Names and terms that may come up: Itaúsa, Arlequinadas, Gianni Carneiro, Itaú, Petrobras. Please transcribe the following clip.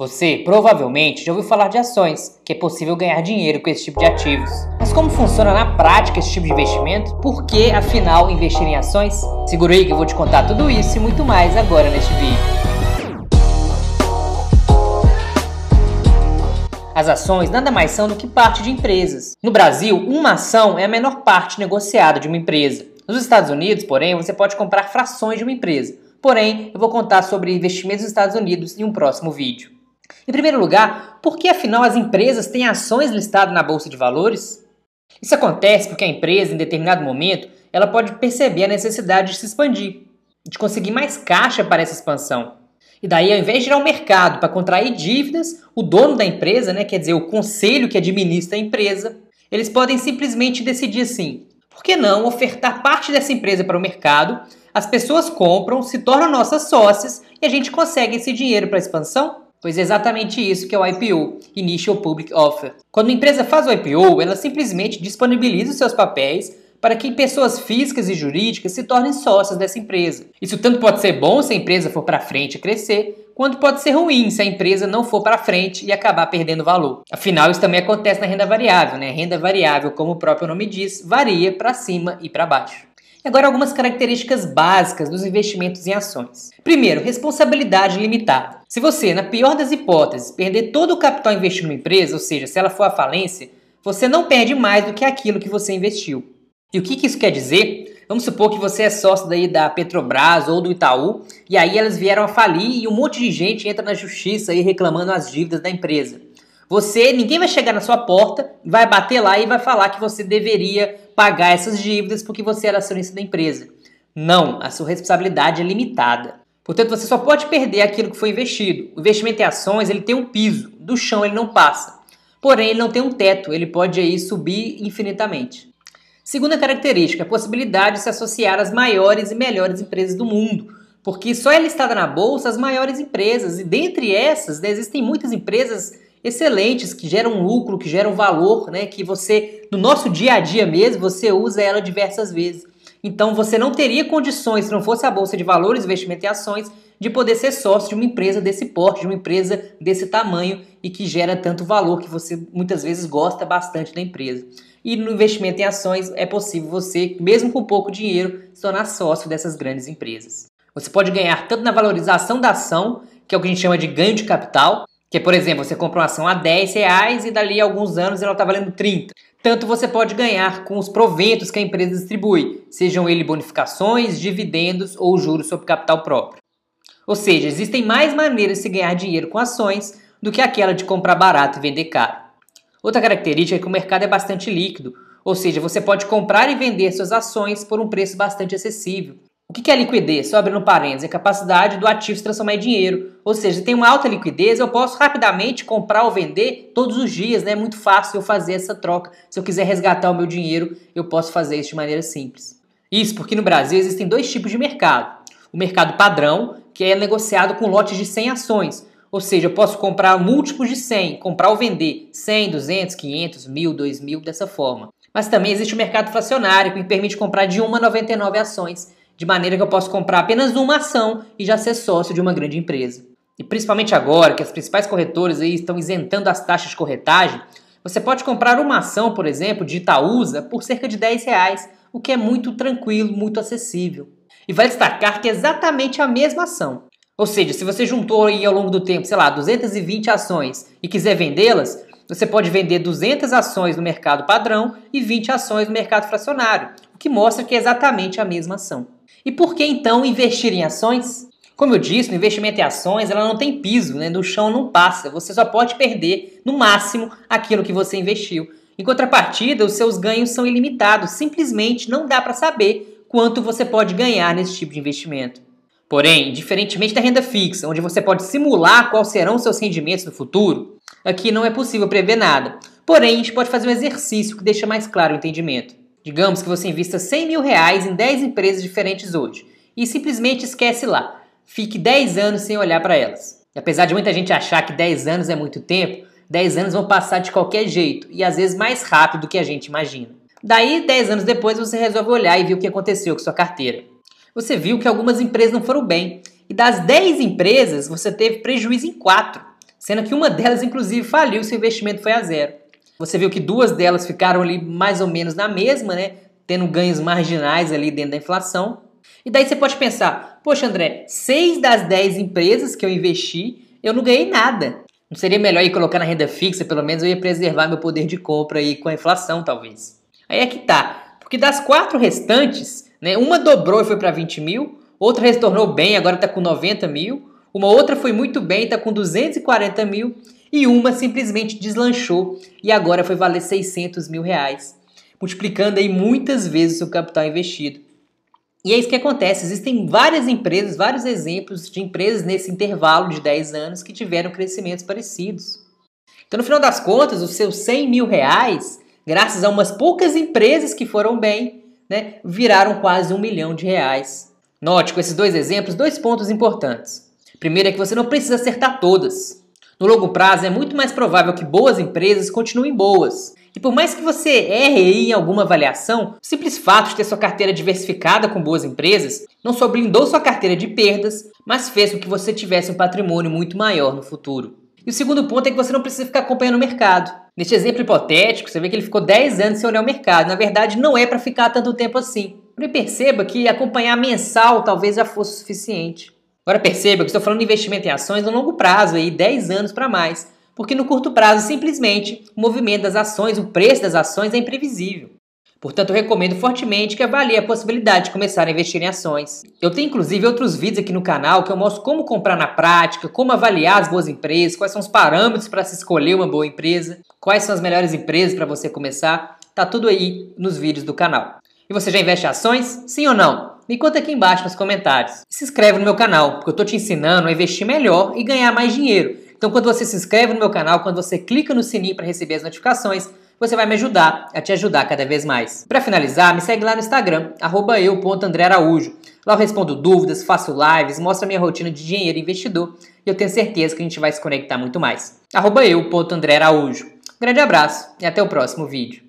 Você provavelmente já ouviu falar de ações, que é possível ganhar dinheiro com esse tipo de ativos. Mas como funciona na prática esse tipo de investimento? Por que, afinal, investir em ações? Segura aí que eu vou te contar tudo isso e muito mais agora neste vídeo. As ações nada mais são do que parte de empresas. No Brasil, uma ação é a menor parte negociada de uma empresa. Nos Estados Unidos, porém, você pode comprar frações de uma empresa. Porém, eu vou contar sobre investimentos nos Estados Unidos em um próximo vídeo. Em primeiro lugar, por que afinal as empresas têm ações listadas na Bolsa de Valores? Isso acontece porque a empresa, em determinado momento, ela pode perceber a necessidade de se expandir, de conseguir mais caixa para essa expansão. E daí, ao invés de ir ao mercado para contrair dívidas, o dono da empresa, quer dizer, o conselho que administra a empresa, eles podem simplesmente decidir assim, por que não ofertar parte dessa empresa para o mercado? As pessoas compram, se tornam nossas sócias e a gente consegue esse dinheiro para expansão? Pois é exatamente isso que é o IPO, Initial Public Offer. Quando uma empresa faz o IPO, ela simplesmente disponibiliza os seus papéis para que pessoas físicas e jurídicas se tornem sócias dessa empresa. Isso tanto pode ser bom se a empresa for para frente e crescer, quanto pode ser ruim se a empresa não for para frente e acabar perdendo valor. Afinal, isso também acontece na renda variável, A renda variável, como o próprio nome diz, varia para cima e para baixo. E agora algumas características básicas dos investimentos em ações. Primeiro, responsabilidade limitada. Se você, na pior das hipóteses, perder todo o capital investido numa empresa, ou seja, se ela for à falência, você não perde mais do que aquilo que você investiu. E o que isso quer dizer? Vamos supor que você é sócio daí da Petrobras ou do Itaú, e aí elas vieram a falir e um monte de gente entra na justiça aí reclamando as dívidas da empresa. Ninguém vai chegar na sua porta, vai bater lá e vai falar que você deveria pagar essas dívidas porque você era acionista da empresa. Não, a sua responsabilidade é limitada. Portanto, você só pode perder aquilo que foi investido. O investimento em ações, ele tem um piso, do chão ele não passa. Porém, ele não tem um teto, ele pode aí subir infinitamente. Segunda característica, a possibilidade de se associar às maiores e melhores empresas do mundo. Porque só é listada na bolsa as maiores empresas e dentre essas, existem muitas empresas excelentes, que geram lucro, que geram valor, que você, no nosso dia a dia mesmo, você usa ela diversas vezes. Então você não teria condições, se não fosse a Bolsa de Valores, investimento em ações, de poder ser sócio de uma empresa desse porte, de uma empresa desse tamanho e que gera tanto valor que você muitas vezes gosta bastante da empresa. E no investimento em ações é possível você, mesmo com pouco dinheiro, se tornar sócio dessas grandes empresas. Você pode ganhar tanto na valorização da ação, que é o que a gente chama de ganho de capital, que, por exemplo, você compra uma ação a R$10 e dali a alguns anos ela está valendo 30. Tanto você pode ganhar com os proventos que a empresa distribui, sejam eles bonificações, dividendos ou juros sobre capital próprio. Ou seja, existem mais maneiras de se ganhar dinheiro com ações do que aquela de comprar barato e vender caro. Outra característica é que o mercado é bastante líquido, ou seja, você pode comprar e vender suas ações por um preço bastante acessível. O que é liquidez? Só abrindo parênteses, é a capacidade do ativo se transformar em dinheiro. Ou seja, se tem uma alta liquidez, eu posso rapidamente comprar ou vender todos os dias, É muito fácil eu fazer essa troca. Se eu quiser resgatar o meu dinheiro, eu posso fazer isso de maneira simples. Isso porque no Brasil existem dois tipos de mercado. O mercado padrão, que é negociado com lotes de 100 ações. Ou seja, eu posso comprar múltiplos de 100, comprar ou vender 100, 200, 500, 1.000, 2.000, dessa forma. Mas também existe o mercado fracionário, que me permite comprar de 1 a 99 ações. De maneira que eu posso comprar apenas uma ação e já ser sócio de uma grande empresa. E principalmente agora que as principais corretoras aí estão isentando as taxas de corretagem, você pode comprar uma ação, por exemplo, de Itaúsa por cerca de R$10, o que é muito tranquilo, muito acessível. E vai destacar que é exatamente a mesma ação. Ou seja, se você juntou aí ao longo do tempo, 220 ações e quiser vendê-las, você pode vender 200 ações no mercado padrão e 20 ações no mercado fracionário, o que mostra que é exatamente a mesma ação. E por que então investir em ações? Como eu disse, no investimento em ações ela não tem piso, No chão não passa, você só pode perder no máximo aquilo que você investiu. Em contrapartida, os seus ganhos são ilimitados, simplesmente não dá para saber quanto você pode ganhar nesse tipo de investimento. Porém, diferentemente da renda fixa, onde você pode simular quais serão os seus rendimentos no futuro, aqui não é possível prever nada. Porém, a gente pode fazer um exercício que deixa mais claro o entendimento. Digamos que você invista R$100 mil em 10 empresas diferentes hoje e simplesmente esquece lá. Fique 10 anos sem olhar para elas. E apesar de muita gente achar que 10 anos é muito tempo, 10 anos vão passar de qualquer jeito e às vezes mais rápido do que a gente imagina. Daí, 10 anos depois, você resolve olhar e ver o que aconteceu com sua carteira. Você viu que algumas empresas não foram bem e das 10 empresas você teve prejuízo em 4. sendo que uma delas, inclusive, faliu e seu investimento foi a zero. Você viu que duas delas ficaram ali mais ou menos na mesma, né? Tendo ganhos marginais ali dentro da inflação. E daí você pode pensar, poxa André, 6 das 10 empresas que eu investi, eu não ganhei nada. Não seria melhor ir colocar na renda fixa? Pelo menos eu ia preservar meu poder de compra aí com a inflação, talvez. Aí é que tá, porque das 4 restantes, né, uma dobrou e foi para 20 mil, outra retornou bem, agora está com 90 mil, uma outra foi muito bem, está com 240 mil, e uma simplesmente deslanchou e agora foi valer 600 mil reais, multiplicando aí muitas vezes o seu capital investido. E é isso que acontece, existem várias empresas, vários exemplos de empresas nesse intervalo de 10 anos que tiveram crescimentos parecidos. Então, no final das contas, os seus 100 mil reais, graças a umas poucas empresas que foram bem, né, viraram quase 1 milhão de reais. Note com esses dois exemplos, 2 pontos importantes. Primeiro é que você não precisa acertar todas. No longo prazo, é muito mais provável que boas empresas continuem boas. E por mais que você erre aí em alguma avaliação, o simples fato de ter sua carteira diversificada com boas empresas não só blindou sua carteira de perdas, mas fez com que você tivesse um patrimônio muito maior no futuro. E o segundo ponto é que você não precisa ficar acompanhando o mercado. Neste exemplo hipotético, você vê que ele ficou 10 anos sem olhar o mercado. Na verdade, não é para ficar tanto tempo assim. E perceba que acompanhar mensal talvez já fosse o suficiente. Agora perceba que estou falando de investimento em ações no longo prazo, aí 10 anos para mais. Porque no curto prazo, simplesmente, o movimento das ações, o preço das ações é imprevisível. Portanto, eu recomendo fortemente que avalie a possibilidade de começar a investir em ações. Eu tenho, inclusive, outros vídeos aqui no canal que eu mostro como comprar na prática, como avaliar as boas empresas, quais são os parâmetros para se escolher uma boa empresa, quais são as melhores empresas para você começar. Tá tudo aí nos vídeos do canal. E você já investe em ações? Sim ou não? Me conta aqui embaixo nos comentários. E se inscreve no meu canal, porque eu estou te ensinando a investir melhor e ganhar mais dinheiro. Então, quando você se inscreve no meu canal, quando você clica no sininho para receber as notificações, você vai me ajudar a te ajudar cada vez mais. Para finalizar, me segue lá no Instagram, @eu.andrearaújo. Lá eu respondo dúvidas, faço lives, mostro a minha rotina de dinheiro investidor e eu tenho certeza que a gente vai se conectar muito mais. @eu.andrearaújo. Grande abraço e até o próximo vídeo.